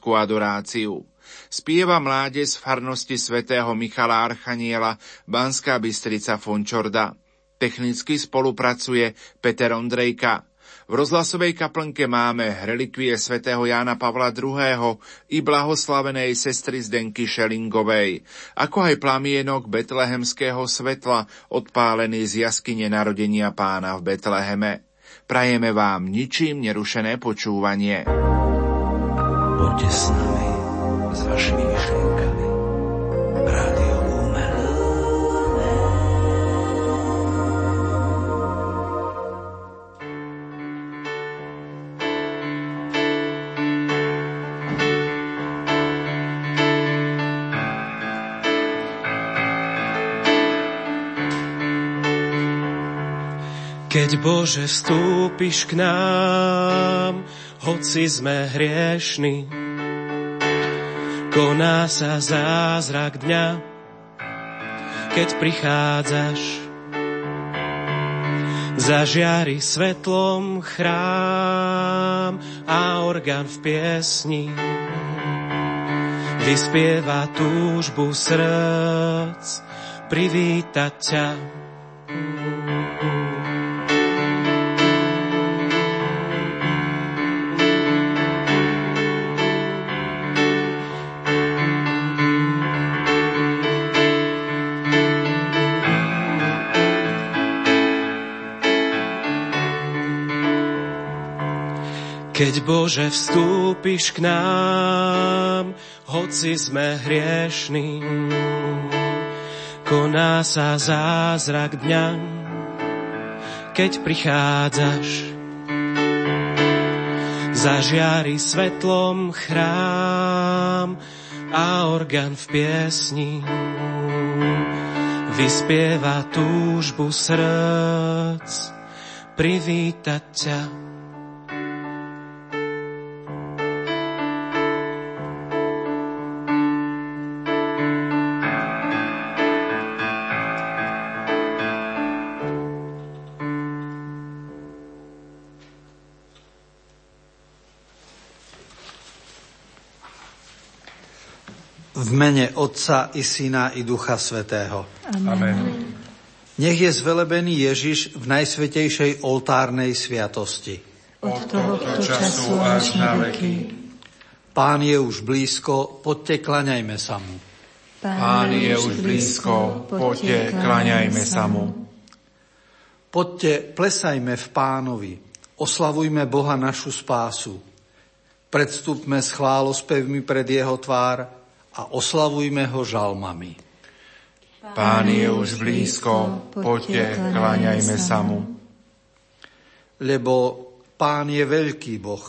svetskú adoráciu. Spieva mládež z farnosti svätého Michala Archaniela, Banská Bystrica, Fončorda. Technicky spolupracuje Peter Ondrejka. V rozhlasovej kaplnke máme relikvie svätého Jána Pavla II. I blahoslavenej sestry Zdenky Šilingovej, ako aj plamienok betlehemského svetla, odpálený z jaskyne narodenia Pána v Betleheme. Prajeme vám ničím nerušené počúvanie. Poďte s nami, s vašimi myšlienkami. Rádio Lumen. Keď Bože vstúpiš k nám, hoci sme hriešni, koná sa zázrak dňa, keď prichádzaš. Zažiari svetlom chrám a orgán v piesni vyspieva túžbu srdc privítať ťa. Keď Bože vstúpiš k nám, hoci sme hriešni, koná sa zázrak dňa, keď prichádzaš. Zažiari svetlom chrám a orgán v piesni vyspieva túžbu srdc privítať ťa. V mene Otca i Syna i Ducha Svätého. Amen. Nech je zvelebený Ježiš v najsvätejšej oltárnej sviatosti. Od tohto času až na veky. Pán je už blízko, poďte, klaňajme sa mu. Pán je už blízko, poďte, klaňajme sa mu. Poďte, plesajme v Pánovi, oslavujme Boha našu spásu. Predstúpme s chválospevmi pred jeho tvár a oslavujme ho žalmami. Pán je už blízko, poďte, kláňajme sa mu. Lebo Pán je veľký Boh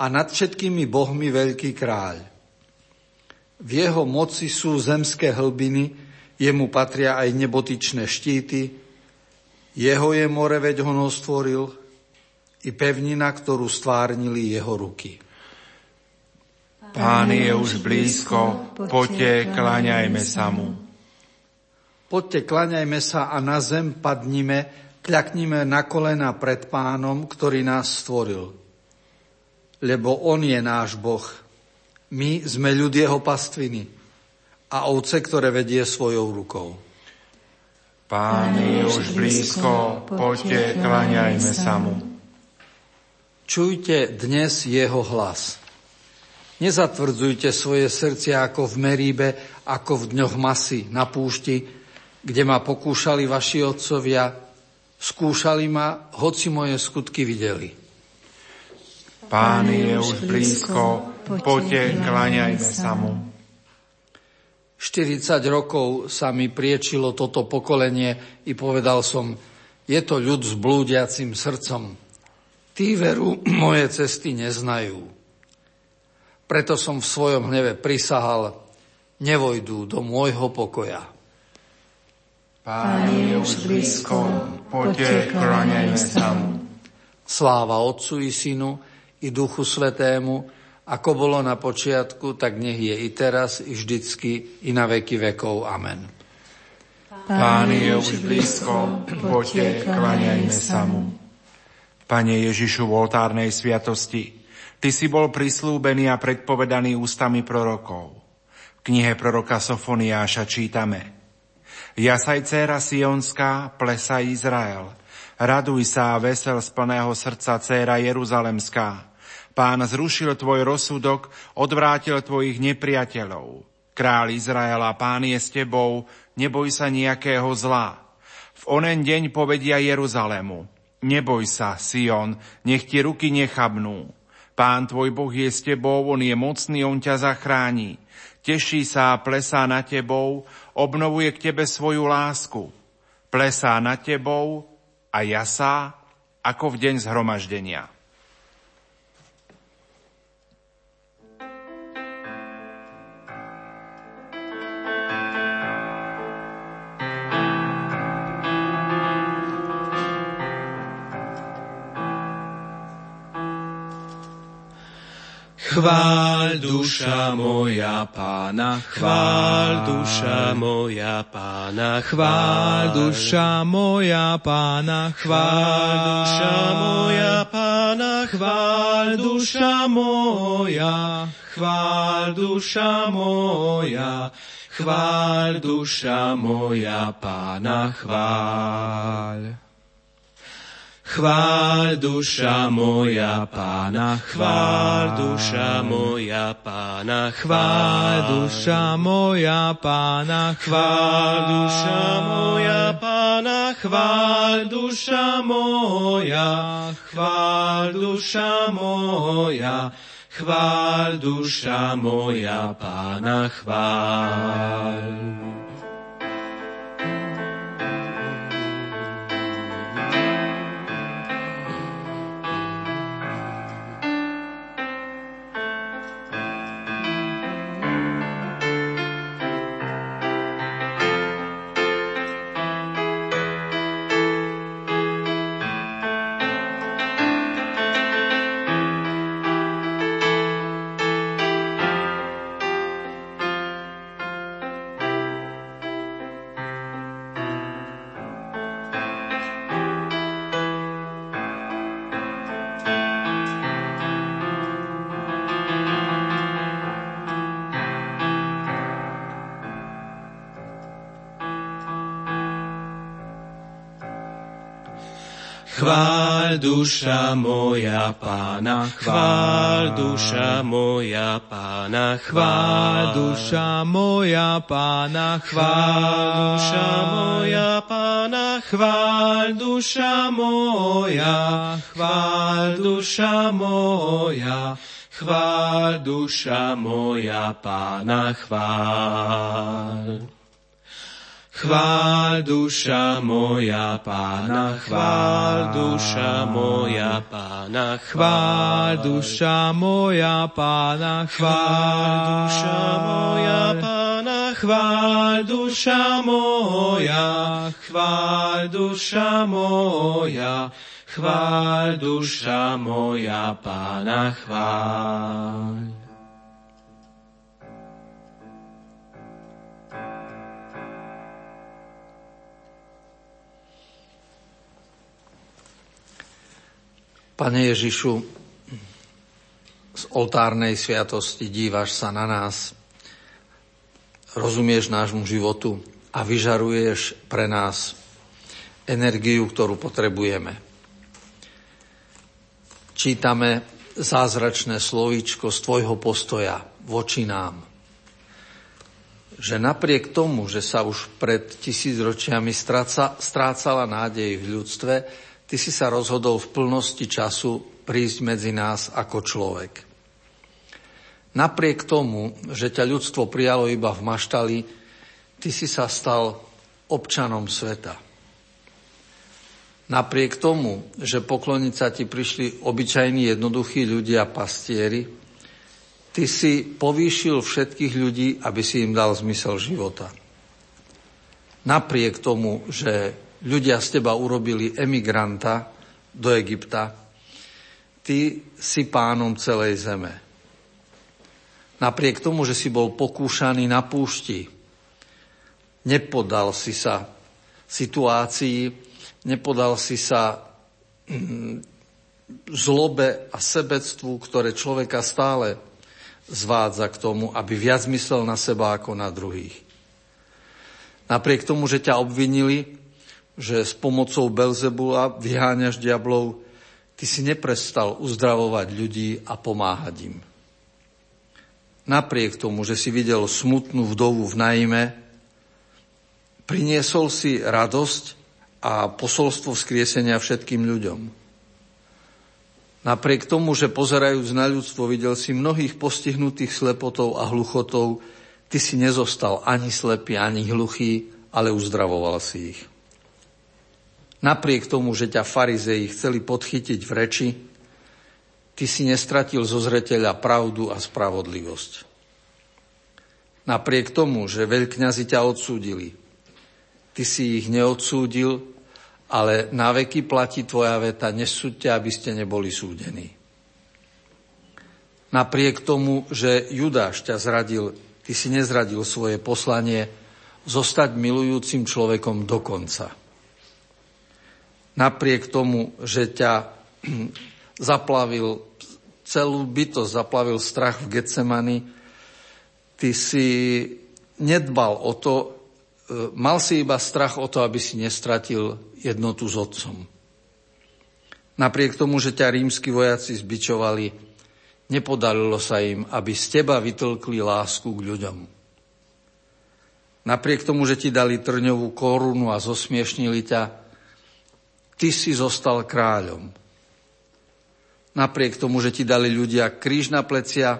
a nad všetkými bohmi veľký kráľ. V jeho moci sú zemské hlbiny, jemu patria aj nebotičné štíty, jeho je more, veď ho stvoril, i pevnina, ktorú stvárnili jeho ruky. Pán je už blízko, poďte, kláňajme sa mu. Poďte, kláňajme sa a na zem padnime, kľaknime na kolena pred Pánom, ktorý nás stvoril. Lebo on je náš Boh, my sme ľud jeho pastviny a ovce, ktoré vedie svojou rukou. Pán je už blízko, poďte, kláňajme sa mu. Čujte dnes jeho hlas. Nezatvrdzujte svoje srdcia ako v Meríbe, ako v dňoch Masy na púšti, kde ma pokúšali vaši otcovia, skúšali ma, hoci moje skutky videli. Pán je už blízko, poďte, kláňajme sa mu. 40 rokov sa mi priečilo toto pokolenie i povedal som, je to ľud s blúdiacim srdcom. Tí veru moje cesty neznajú. Preto som v svojom hneve prisahal, nevojdú do môjho pokoja. Pán je už blízko, poďte, kláňajme sa mu. Sláva Otcu i Synu i Duchu Svätému, ako bolo na počiatku, tak nech je i teraz, i vždycky, i na veky vekov. Amen. Pán je už blízko, poďte, kláňajme sa mu. Pane Ježišu v oltárnej sviatosti, Ty si bol prislúbený a predpovedaný ústami prorokov. V knihe proroka Sofoniáša čítame: Jasaj, dcéra Sionská, plesaj Izrael. Raduj sa a vesel z plného srdca, dcéra Jeruzalemská. Pán zrušil tvoj rozsudok, odvrátil tvojich nepriateľov. Kráľ Izraela, Pán je s tebou, neboj sa nejakého zla. V onen deň povedia Jeruzalému: Neboj sa, Sion, nech ti ruky nechabnú. Pán tvoj Boh je s tebou, on je mocný, on ťa zachráni. Teší sa a plesá na tebou, obnovuje k tebe svoju lásku. Plesá na tebou a jasá ako v deň zhromaždenia. Chváľ, duša moja Pána, chváľ, duša moja Pána, chváľ, duša moja Pána, chváľ, duša moja Pána, chváľ, duša moja, chváľ, duša moja, chváľ, duša moja Pána, chváľ. Chváľ, duša moja Pána, chváľ, duša moja Pána, chváľ, duša moja Pána, chváľ, duša moja Pána, chváľ, duša moja, chváľ, duša moja, chváľ, duša moja Pána, chváľ. Chváľ, duša moja Pána, chváľ, duša moja Pána, chváľ, duša moja Pána, chváľ, duša moja Pána, chváľ, duša moja, chváľ, duša moja, chváľ, duša moja Pána, chváľ. Chváľ, duša moja Pána, chváľ, duša moja Pána, chváľ, duša moja Pána, chváľ, duša moja Pána, chváľ, duša moja, chváľ, duša moja, chváľ, duša moja Pána, chváľ. Pane Ježišu, z oltárnej sviatosti dívaš sa na nás, rozumieš nášmu životu a vyžaruješ pre nás energiu, ktorú potrebujeme. Čítame zázračné slovíčko z tvojho postoja voči nám, že napriek tomu, že sa už pred 1000 ročiami strácala nádej v ľudstve, ty si sa rozhodol v plnosti času prísť medzi nás ako človek. Napriek tomu, že ťa ľudstvo prijalo iba v maštali, ty si sa stal občanom sveta. Napriek tomu, že pokloniť sa ti prišli obyčajní, jednoduchí ľudia, pastieri, ty si povýšil všetkých ľudí, aby si im dal zmysel života. Napriek tomu, že ľudia z teba urobili emigranta do Egypta, ty si pánom celej zeme. Napriek tomu, že si bol pokúšaný na púšti, nepodal si sa situácii, nepodal si sa zlobe a sebectvu, ktoré človeka stále zvádza k tomu, aby viac myslel na seba ako na druhých. Napriek tomu, že ťa obvinili, že s pomocou Belzebula vyháňaš diablov, ty si neprestal uzdravovať ľudí a pomáhať im. Napriek tomu, že si videl smutnú vdovu v najme, priniesol si radosť a posolstvo vzkriesenia všetkým ľuďom. Napriek tomu, že pozerajúc na ľudstvo, videl si mnohých postihnutých slepotou a hluchotou, ty si nezostal ani slepý, ani hluchý, ale uzdravoval si ich. Napriek tomu, že ťa farizeji chceli podchytiť v reči, ty si nestratil zo zreteľa pravdu a spravodlivosť. Napriek tomu, že veľkňazi ťa odsúdili, ty si ich neodsúdil, ale na veky platí tvoja veta, nesúďte, aby ste neboli súdení. Napriek tomu, že Judáš ťa zradil, ty si nezradil svoje poslanie zostať milujúcim človekom do konca. Napriek tomu, že ťa celú bytosť zaplavil strach v Getsemani, ty si nedbal o to, mal si iba strach o to, aby si nestratil jednotu s otcom. Napriek tomu, že ťa rímski vojaci zbičovali, nepodarilo sa im, aby z teba vytlkli lásku k ľuďom. Napriek tomu, že ti dali trňovú korunu a zosmiešnili ťa, ty si zostal kráľom. Napriek tomu, že ti dali ľudia kríž na plecia,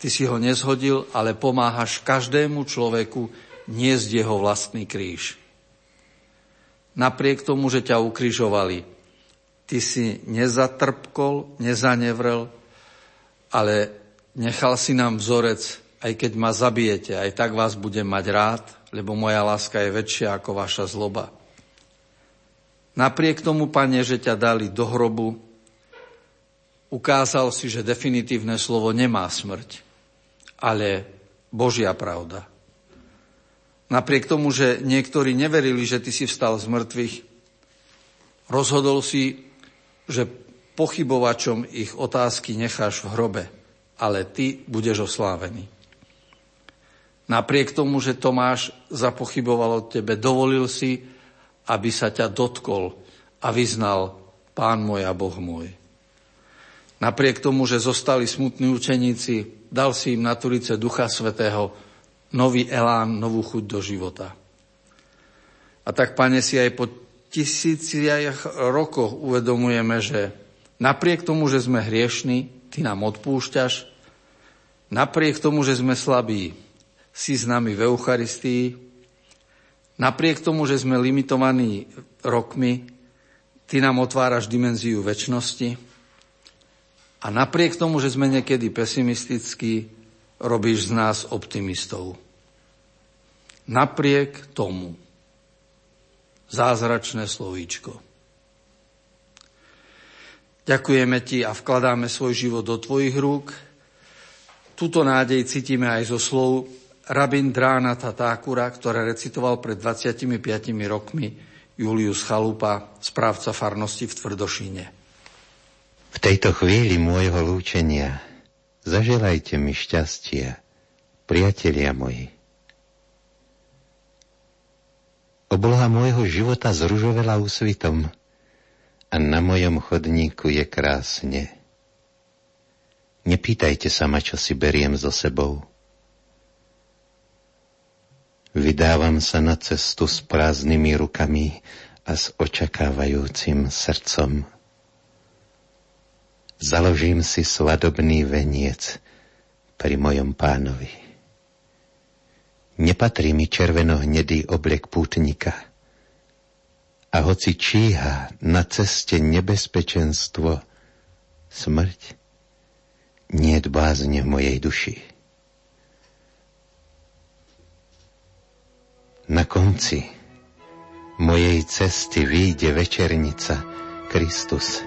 ty si ho nezhodil, ale pomáhaš každému človeku niesť jeho vlastný kríž. Napriek tomu, že ťa ukrižovali, ty si nezatrpkol, nezanevrel, ale nechal si nám vzorec, aj keď ma zabijete, aj tak vás budem mať rád, lebo moja láska je väčšia ako vaša zloba. Napriek tomu, Pane, že ťa dali do hrobu, ukázal si, že definitívne slovo nemá smrť, ale Božia pravda. Napriek tomu, že niektorí neverili, že ty si vstal z mŕtvych, rozhodol si, že pochybovačom ich otázky necháš v hrobe, ale ty budeš oslávený. Napriek tomu, že Tomáš zapochyboval od tebe, dovolil si, aby sa ťa dotkol a vyznal Pán môj a Boh môj. Napriek tomu, že zostali smutní učeníci, dal si im na turice Ducha Svätého nový elán, novú chuť do života. A tak, Pane, si aj po tisíciach rokoch uvedomujeme, že napriek tomu, že sme hriešní, ty nám odpúšťaš, napriek tomu, že sme slabí, si s nami v Eucharistii, napriek tomu, že sme limitovaní rokmi, ty nám otváraš dimenziu večnosti a napriek tomu, že sme niekedy pesimistickí, robíš z nás optimistov. Napriek tomu. Zázračné slovíčko. Ďakujeme ti a vkladáme svoj život do tvojich rúk. Túto nádej cítime aj zo slov Rabíndranáth Thákura, ktoré recitoval pred 25 rokmi Julius Chalupa, správca farnosti v Tvrdošíne. V tejto chvíli môjho lúčenia zaželajte mi šťastia, priatelia moji. Obloha môjho života zružovela úsvitom a na mojom chodníku je krásne. Nepýtajte sa ma, čo si beriem so sebou. Vydávam sa na cestu s prázdnymi rukami a s očakávajúcim srdcom. Založím si svadobný veniec pri mojom Pánovi. Nepatrí mi červenohnedý oblek pútnika. A hoci číha na ceste nebezpečenstvo, smrť, niet bázne v mojej duši. Na konci mojej cesty vyjde večernica Kristus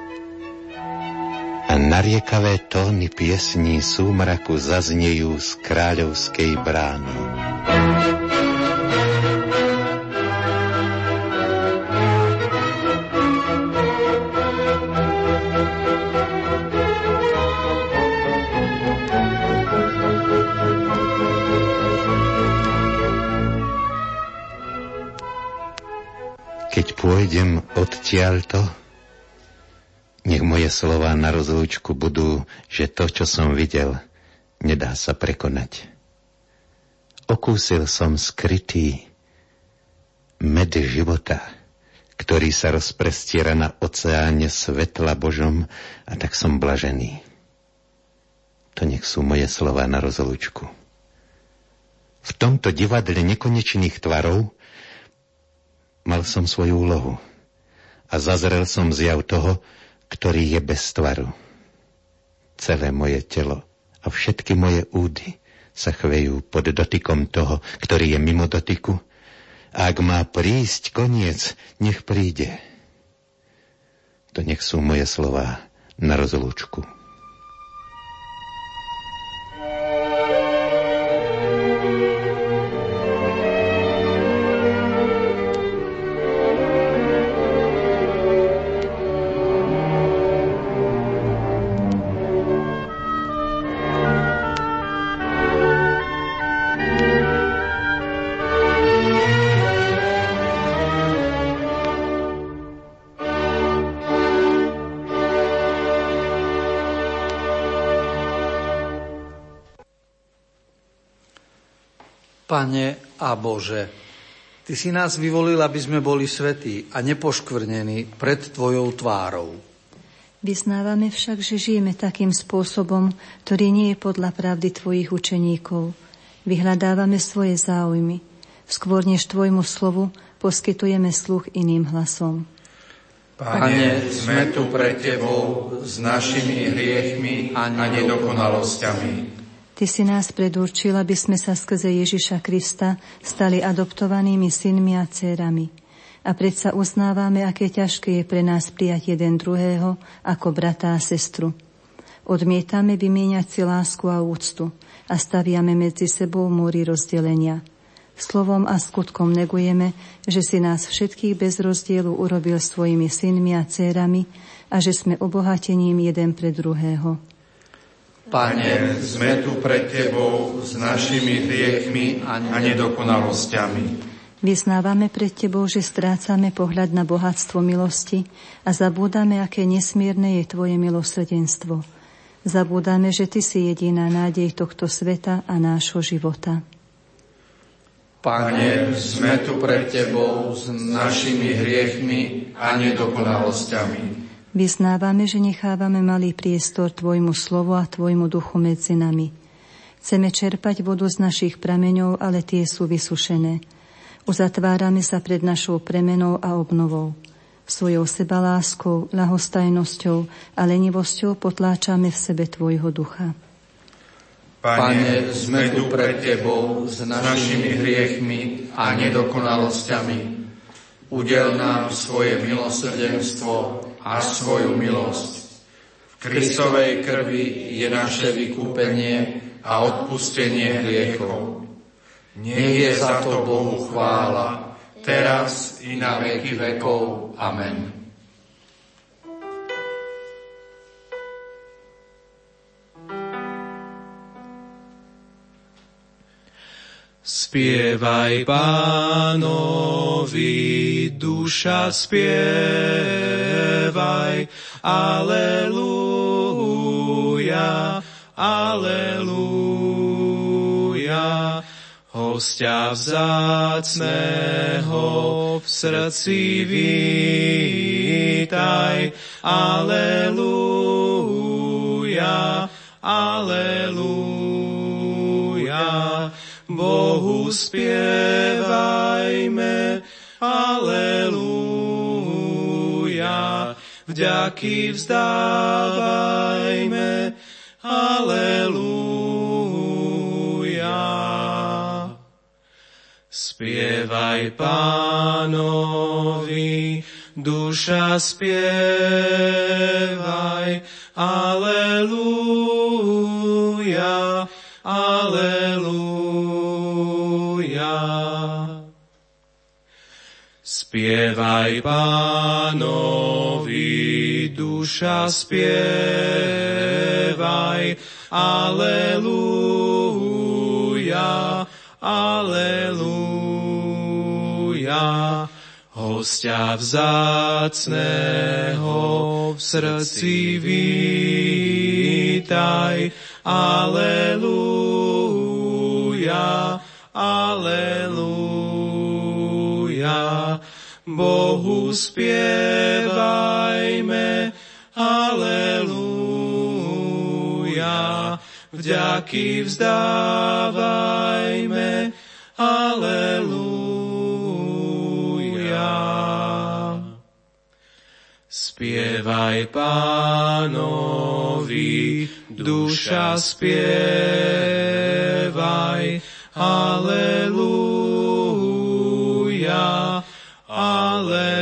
a nariekavé tóny piesní súmraku zaznejú z kráľovskej brány. Keď pôjdem odtiaľto, nech moje slová na rozlúčku budú, že to, čo som videl, nedá sa prekonať. Okúsil som skrytý med života, ktorý sa rozprestiera na oceáne svetla Božom, a tak som blažený. To nech sú moje slová na rozlúčku. V tomto divadle nekonečných tvarov mal som svoju úlohu a zazrel som zjav toho, ktorý je bez tvaru. Celé moje telo a všetky moje údy sa chvejú pod dotykom toho, ktorý je mimo dotyku. A ak má prísť koniec, nech príde. To nech sú moje slová na rozlúčku. Pane a Bože, Ty si nás vyvolil, aby sme boli svätí a nepoškvrnení pred Tvojou tvárou. Vyznávame však, že žijeme takým spôsobom, ktorý nie je podľa pravdy Tvojich učeníkov. Vyhľadávame svoje záujmy. Skôr než Tvojmu slovu poskytujeme sluch iným hlasom. Pane, sme tu pred Tebou s našimi hriechmi a nedokonalosťami. Ty si nás predurčil, aby sme sa skrze Ježiša Krista stali adoptovanými synmi a dcérami. A predsa uznávame, aké ťažké je pre nás prijať jeden druhého ako brata a sestru. Odmietame vymieňať si lásku a úctu a staviame medzi sebou múry rozdelenia. Slovom a skutkom negujeme, že si nás všetkých bez rozdielu urobil svojimi synmi a dcérami a že sme obohatením jeden pre druhého. Pane, sme tu pred Tebou s našimi hriechmi a nedokonalosťami. Vyznávame pred Tebou, že strácame pohľad na bohatstvo milosti a zabúdame, aké nesmierne je Tvoje milosrdenstvo. Zabúdame, že Ty si jediná nádej tohto sveta a nášho života. Pane, sme tu pred Tebou s našimi hriechmi a nedokonalosťami. Vyznávame, že nechávame malý priestor Tvojmu slovu a Tvojmu duchu medzi nami. Chceme čerpať vodu z našich prameňov, ale tie sú vysušené. Uzatvárame sa pred našou premenou a obnovou. Svojou sebaláskou, ľahostajnosťou a lenivosťou potláčame v sebe Tvojho ducha. Pane, sme tu pred Tebou s našimi hriechmi a nedokonalosťami. Udel nám svoje milosrdenstvo a svoju milosť. V Kristovej krvi je naše vykúpenie a odpustenie hriechov. Nech je za to Bohu chvála, teraz i na veky vekov. Amen. Spievaj Pánovi, duša spievaj, aleluja, aleluja. Hostia vzácneho v srdci vítaj, aleluja, aleluja. Bohu spievajme, aleluja. Vďaky vzdávajme, aleluja. Spievaj Pánovi, duša spievaj, aleluja, aleluja. Spievaj Pánovi, duša spievaj, aleluja, aleluja. hostia vzácného v srdci vítaj. Aleluja, aleluja. Bohu spievajme, aleluja. Vďaky vzdávajme, aleluja. Spievaj Pánovi, duša spievaj, aleluja, aleluja.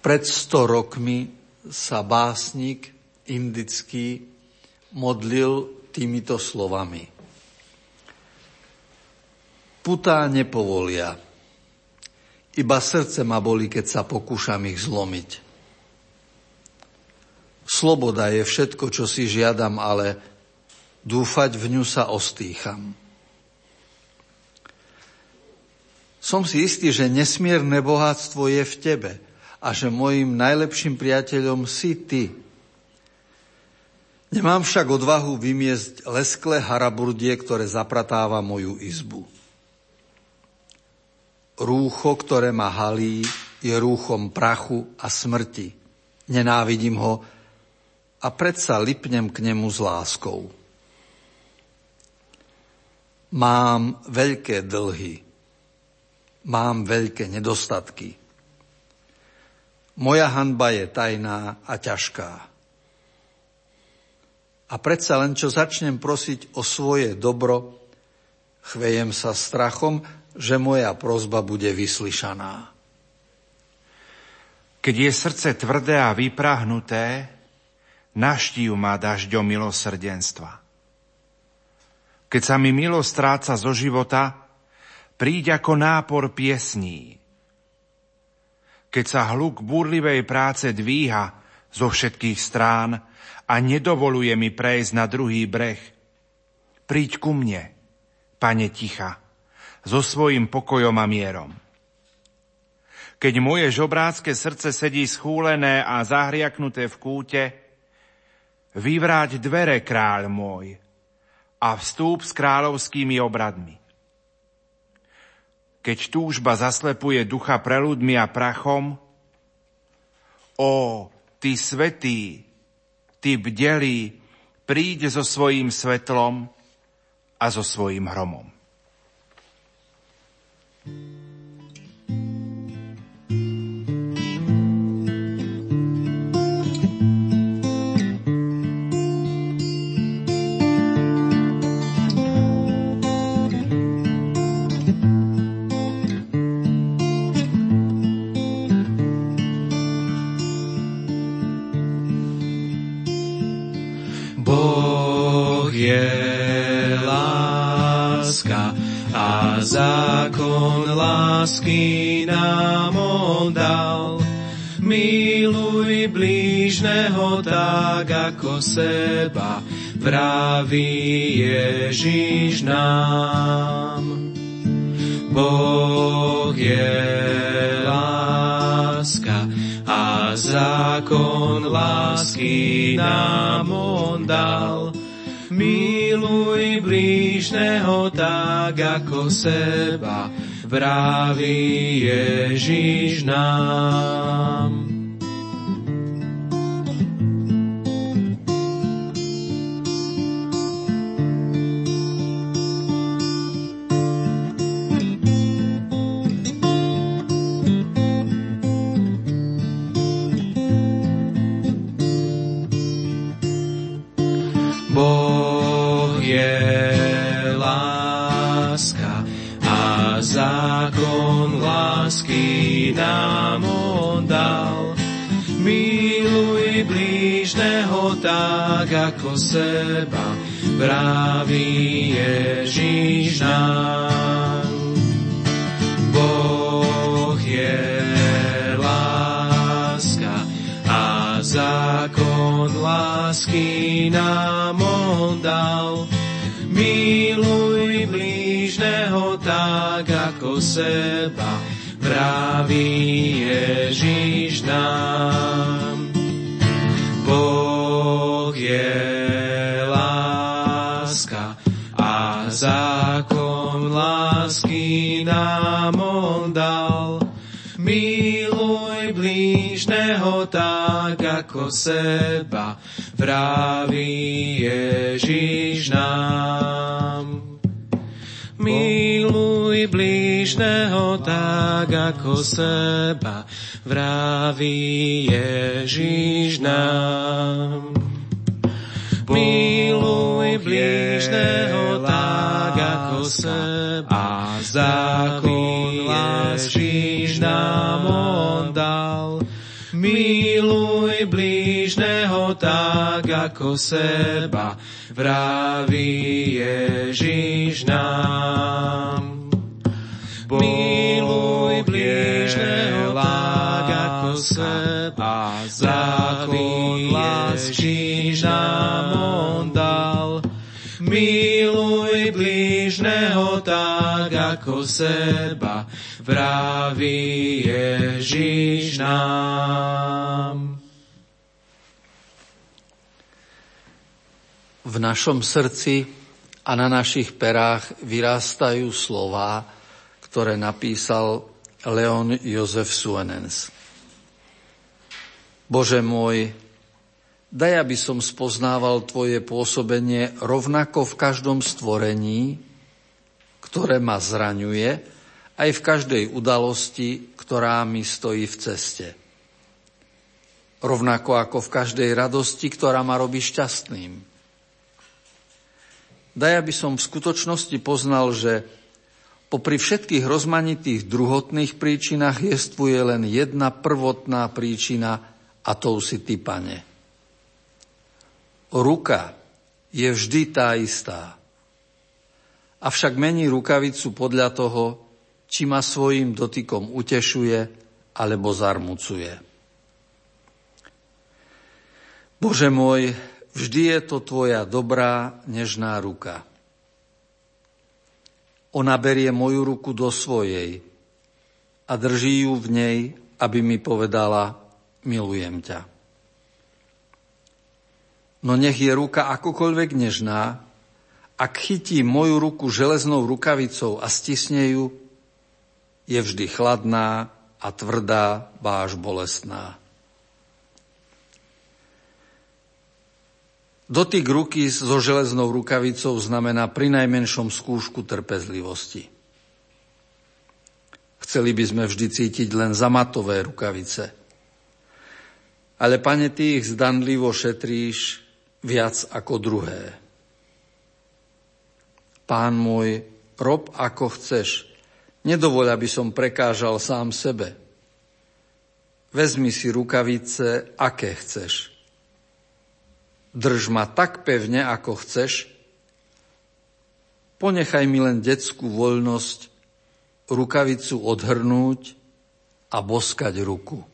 Pred 100 rokmi sa básnik indický modlil týmito slovami. Putá nepovolia, iba srdce ma bolí, keď sa pokúšam ich zlomiť. Sloboda je všetko, čo si žiadam, ale dúfať v ňu sa ostýcham. Som si istý, že nesmierne bohatstvo je v tebe a že mojím najlepším priateľom si ty. Nemám však odvahu vymiesť lesklé haraburdie, ktoré zapratáva moju izbu. Rúcho, ktoré ma halí, je rúchom prachu a smrti. Nenávidím ho a predsa lipnem k nemu s láskou. Mám veľké dlhy, mám veľké nedostatky. Moja hanba je tajná a ťažká. A predsa len, čo začnem prosiť o svoje dobro, chvejem sa strachom, že moja prosba bude vyslyšaná. Keď je srdce tvrdé a vyprahnuté, naštív ma dažďom milosrdenstva. Keď sa mi milosť stráca zo života, príď ako nápor piesní. Keď sa hluk búrlivej práce dvíha zo všetkých strán, a nedovoluje mi prejsť na druhý breh. Príď ku mne, Pane ticha, so svojím pokojom a mierom. Keď moje žobrácké srdce sedí schúlené a zahriaknuté v kúte, vyvráť dvere, kráľ môj, a vstúp s kráľovskými obradmi. Keď túžba zaslepuje ducha preľudmi a prachom, ó, ty svätý, ty bdelý, príď so svojím svetlom a so svojím hromom. Zákon lásky nám on dal, miluj blížneho tak ako seba, vraví Ježiš nám. Boh je láska a zákon lásky nám on dal, miluj blížneho tak ako seba, vraví Ježiš nám. Zákon lásky nám on dal, miluj blížneho tak ako seba, vraví Ježiš nám. Boh je láska a zákon lásky nám on dal, miluj blížneho tak ako seba, vraví Ježiš nám. Boh je láska a zákon lásky nám on dal. Miluj blížneho tak ako seba, vraví Ježiš nám. Miluj blížneho tak ako seba, vraví Ježiš nám. Miluj blížneho tak ako seba, zákon Ježiš nám on dal. Miluj blížneho tak ako seba, vraví Ježiš nám. Miluj blížneho tak ako seba, zákon Ježiš nám on dal. Miluj blížneho tak ako seba, vraví Ježiš nám. V našom srdci a na našich perách vyrastajú slová, ktoré napísal Leon Jozef Suenens. Bože môj, daj, aby som spoznával Tvoje pôsobenie rovnako v každom stvorení, ktoré ma zraňuje, aj v každej udalosti, ktorá mi stojí v ceste. Rovnako ako v každej radosti, ktorá ma robí šťastným. Daj, aby som v skutočnosti poznal, že popri všetkých rozmanitých druhotných príčinách jestvuje len jedna prvotná príčina, a tou si Ty, Pane. Ruka je vždy tá istá. Avšak mení rukavicu podľa toho, či ma svojím dotykom utešuje alebo zarmucuje. Bože môj, vždy je to Tvoja dobrá, nežná ruka. Ona berie moju ruku do svojej a drží ju v nej, aby mi povedala, milujem ťa. No nech je ruka akokoľvek nežná, ak chytí moju ruku železnou rukavicou a stisne ju, je vždy chladná a tvrdá, báž bolestná. Dotyk ruky so železnou rukavicou znamená prinajmenšom skúšku trpezlivosti. Chceli by sme vždy cítiť len zamatové rukavice. Ale, Pane, Ty ich zdanlivo šetríš viac ako druhé. Pán môj, rob ako chceš, nedovoľ, aby som prekážal sám sebe. Vezmi si rukavice, aké chceš. Drž ma tak pevne, ako chceš. Ponechaj mi len detskú voľnosť rukavicu odhrnúť a boskať ruku.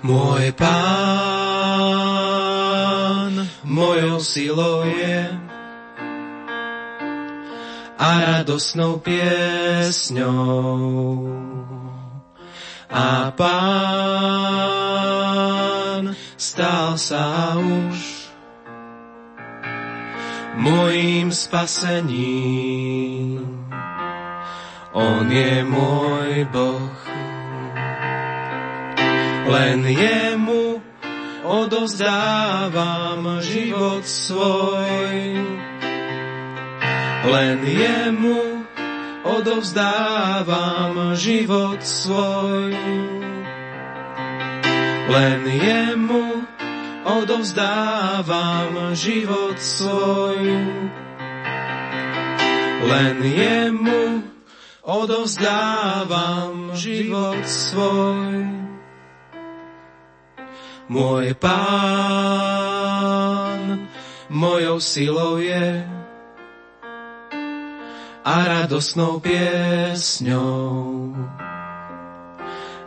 Môj Pán mojou silou je a radosnou piesňou. A Pán stal sa už mojím spasením. On je môj Boh, len jemu odovzdávam život svoj. Len jemu odovzdávam život svoj. Len jemu odovzdávam život svoj. Len jemu odovzdávam život svoj. Môj Pán mojou silou je a radosnou piesňou.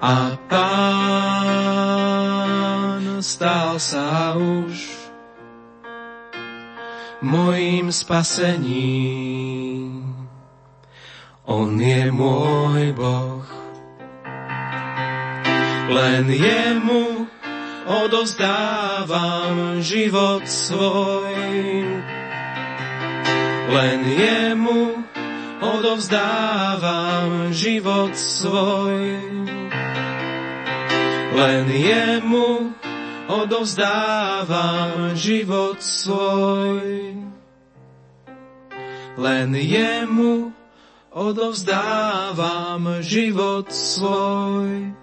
A Pán stal sa už mojím spasením. On je môj Boh, len jemu odovzdávam život svoj. Len jemu odovzdávam život svoj. Len jemu odovzdávam život svoj. Len jemu odovzdávam život svoj.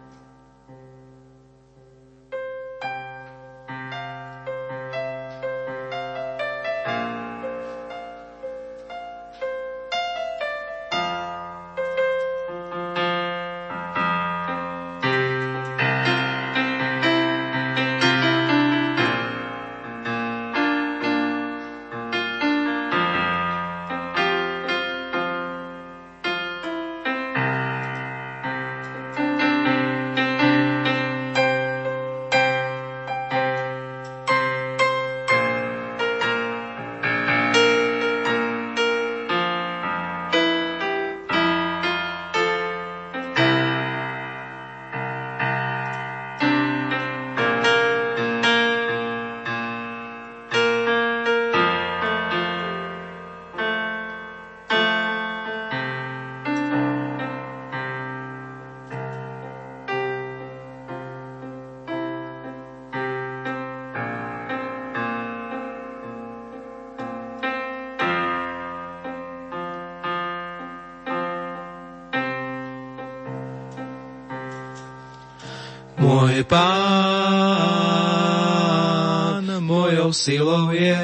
Môj Pán mojou silou je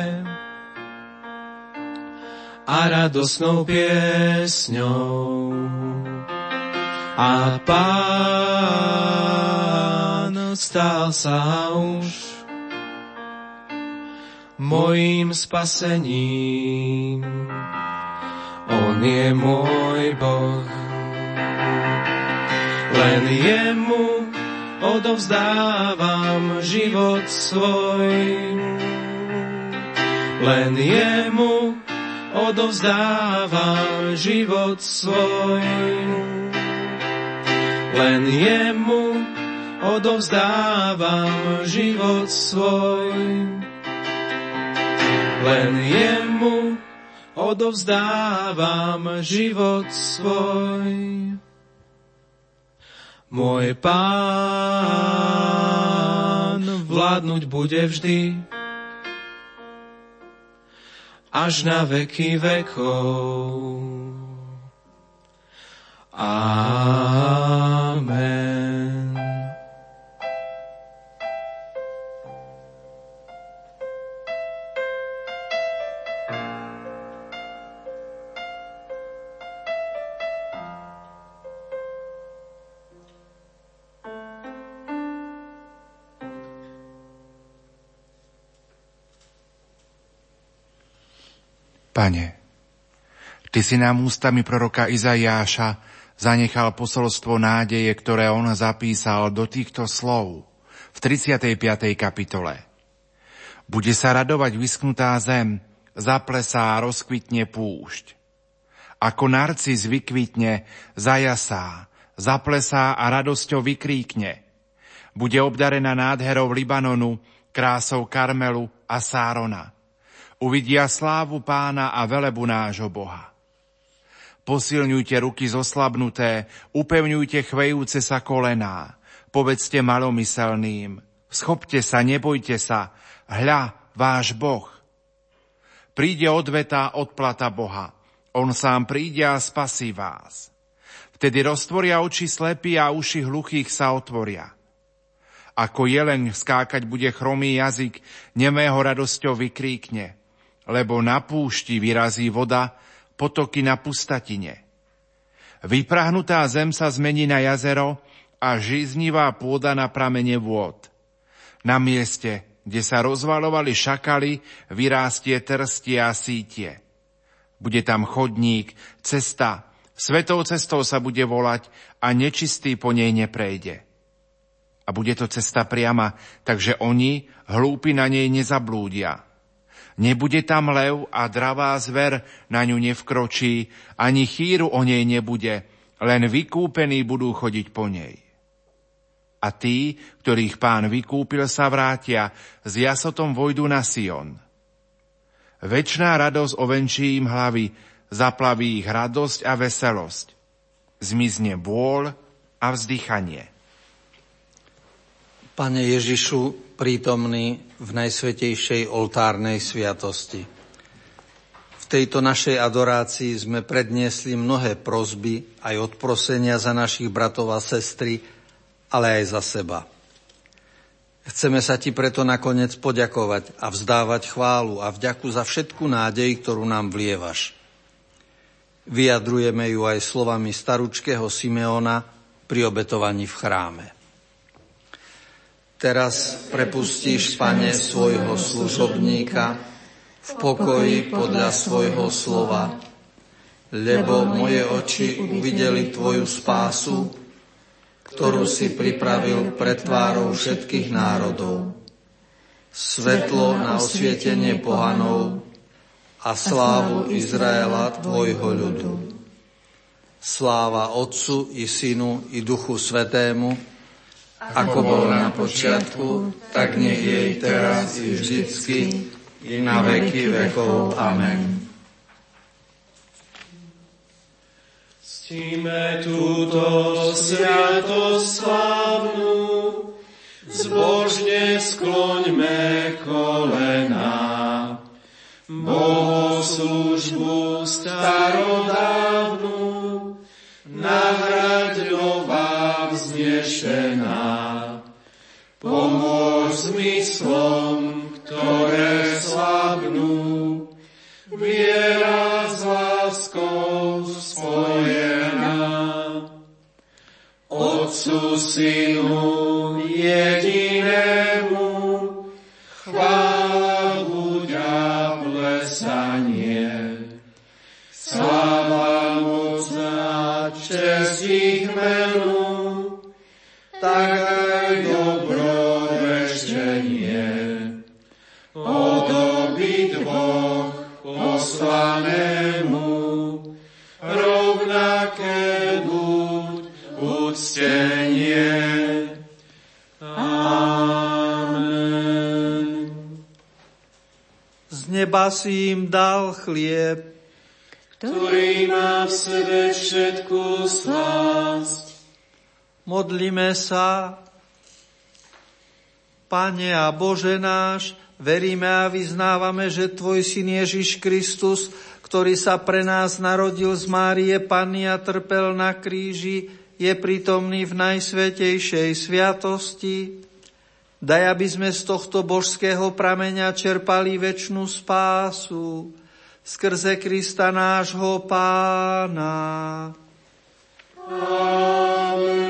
a radosnou piesňou. A Pán stal sa už mojím spasením. On je môj Boh, len jemu odovzdávam život svoj. Len jemu odovzdávam život svoj. Len jemu odovzdávam život svoj. Len jemu odovzdávam život svoj. Môj Pán vládnuť bude vždy, až na veky vekov. Amen. Pane, Ty si nám ústami proroka Izaiáša zanechal posolstvo nádeje, ktoré on zapísal do týchto slov v 35. kapitole. Bude sa radovať vyschnutá zem, zaplesá, rozkvitne púšť. Ako narcis vykvitne, zajasá, zaplesá a radosťou vykríkne. Bude obdarená nádherou Libanonu krásou Karmelu a Sárona. Uvidia slávu Pána a velebu nášho Boha. Posilňujte ruky zoslabnuté, upevňujte chvejúce sa kolená. Povedzte malomyselným, schopte sa, nebojte sa, hľa, váš Boh. Príde odvetá odplata Boha, on sám príde a spasí vás. Vtedy roztvoria oči slepí a uši hluchých sa otvoria. Ako jeleň skákať bude chromý jazyk, nemého radosťou vykríkne, lebo na púšti vyrazí voda, potoky na pustatine. Vyprahnutá zem sa zmení na jazero a žíznivá pôda na pramene vôd. Na mieste, kde sa rozvalovali šakali, vyrástie trstie a sítie. Bude tam chodník, cesta, svetou cestou sa bude volať a nečistý po nej neprejde. A bude to cesta priama, takže oni, hlúpi, na nej nezablúdia. Nebude tam lev a dravá zver na ňu nevkročí, ani chýru o nej nebude, len vykúpení budú chodiť po nej. A tí, ktorých Pán vykúpil, sa vrátia, s jasotom vojdu na Sion. Večná radosť ovenčí im hlavy, zaplaví ich radosť a veselosť. Zmizne bôľ a vzdychanie. Pane Ježišu, prítomný v najsvätejšej oltárnej sviatosti. V tejto našej adorácii sme predniesli mnohé prosby, aj odprosenia za našich bratov a sestry, ale aj za seba. Chceme sa ti preto nakoniec poďakovať a vzdávať chválu a vďaku za všetku nádej, ktorú nám vlievaš. Vyjadrujeme ju aj slovami staručkého Simeona pri obetovaní v chráme. Teraz prepustíš, Pane, svojho služobníka v pokoji podľa svojho slova, lebo moje oči uvideli tvoju spásu, ktorú si pripravil pred tvárou všetkých národov. Svetlo na osvietenie pohanov a slávu Izraela, tvojho ľudu. Sláva Otcu i Synu i Duchu Svätému, ako bol na počiatku, tak nech jej teraz i vždycky, i na veky vekov. Amen. Ctíme túto sviatosť slávnu, zbožne skloňme kolená. Bohoslúžbu starodávnu nahraď nová vznešená. Pomôž zmyslom, ktoré slabnú, viera s láskou spojená. Otcu, Synu jedinému, chvála buď a plesanie. Sláva, moc a česť ich menu, tak aj dobrovečenie. Od obidvoch poslanému rovnaké buď uctenie. Amen. Z neba si im dal chlieb, ktorý má v sebe všetku slásť. Modlíme sa. Pane a Bože náš, veríme a vyznávame, že Tvoj Syn Ježiš Kristus, ktorý sa pre nás narodil z Márie Panny a trpel na kríži, je prítomný v najsvätejšej sviatosti. Daj, aby sme z tohto božského prameňa čerpali večnú spásu. Skrze Krista nášho Pána. Amen.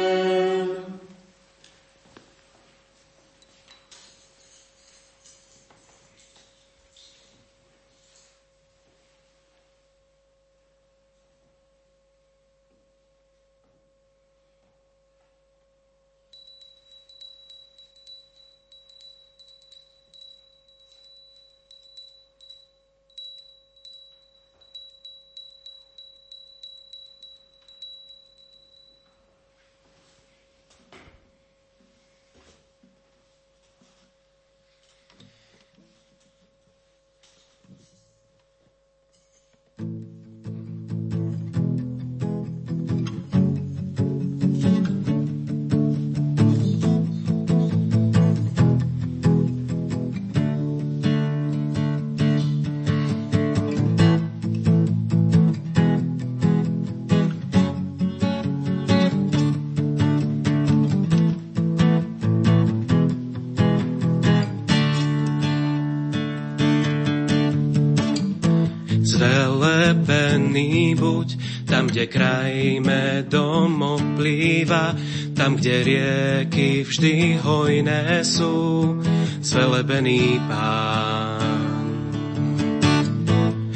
slobodný buď, tam, kde kraj medom oplýva, tam, kde rieky vždy hojné sú, zvelebený Pán.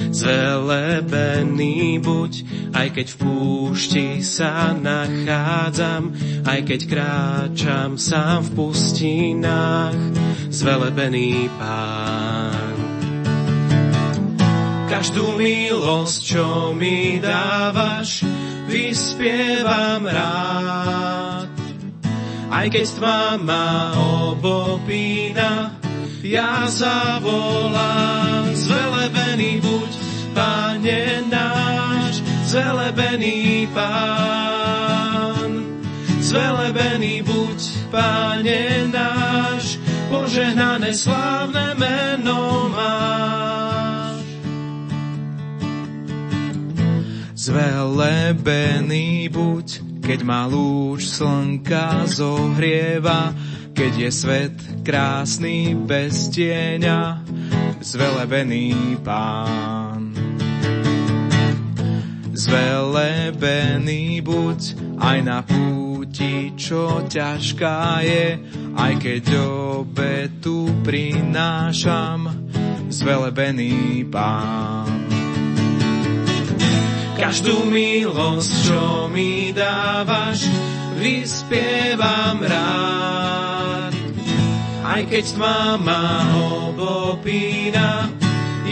Zvelebený buď, aj keď v púšti sa nachádzam, aj keď kráčam sám v pustinách, zvelebený Pán. Každú milosť, čo mi dávaš, vyspievam rád. Aj keď tma ma obopína, ja zavolám, zvelebený buď, Pane náš, zvelebený Pán. Zvelebený buď, Pane náš, požehnané slávne meno máš. Zvelebený buď, keď ma lúč slnka zohrieva, keď je svet krásny bez tieňa, zvelebený Pán. Zvelebený buď, aj na púti, čo ťažká je, aj keď obetu prinášam, zvelebený Pán. Každú milosť, čo mi dávaš, vyspievam rád. Aj keď tma ma obopína,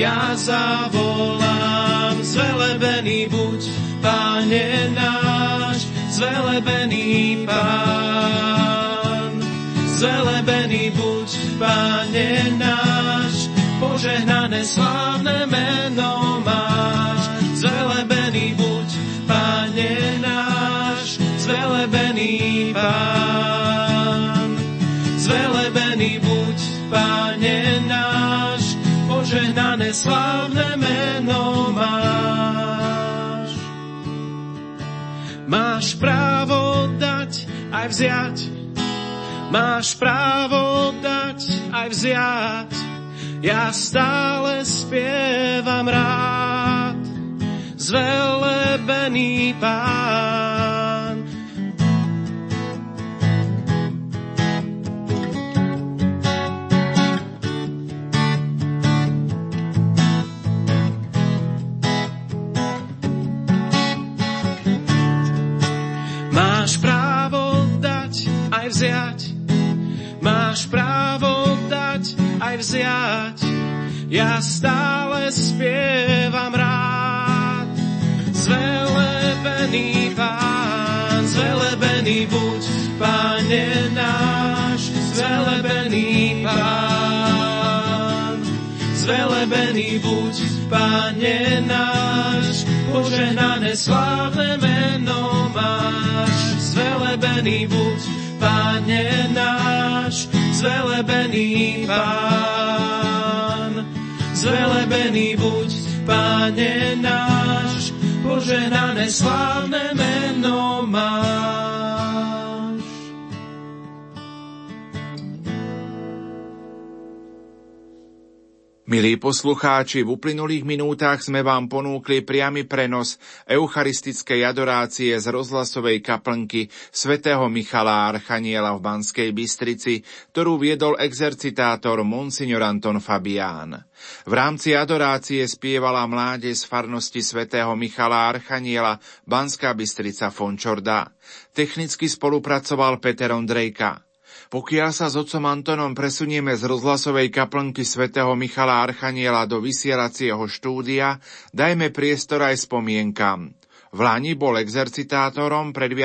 ja zavolám, zvelebený buď, Pane náš, zvelebený Pán. Zvelebený buď, Pane náš, požehnané slávne meno máš. Zvelebený buď, Pane náš, zvelebený Pán. Zvelebený buď, Pane náš, požehnané slávne meno máš. Máš právo dať aj vziať, máš právo dať aj vziať, ja stále spievam rád, zvelebený Pán. Máš právo dať aj vziať, máš právo dať aj vziať, ja stále spievam rád. Zvelebený Pán, zvelebený buď, Pane náš, zvelebený Pán. Zvelebený buď, Pane náš, požehnané slávne meno máš. Zvelebený buď, Pane náš, zvelebený Pán. Zvelebený buď, Pane náš, požehnané slávne meno máš. Milí poslucháči, v uplynulých minútach sme vám ponúkli priamy prenos eucharistickej adorácie z rozhlasovej kaplnky svätého Michala Archaniela v Banskej Bystrici, ktorú viedol exercitátor monsignor Anton Fabián. V rámci adorácie spievala mládež z farnosti svätého Michala Archaniela Banská Bystrica Fončorda. Technicky spolupracoval Peter Ondrejka. Pokiaľ sa s otcom Antonom presunieme z rozhlasovej kaplnky svätého Michala Archaniela do vysielacieho štúdia, dajme priestor aj spomienkam. V Lani bol exercitátorom pred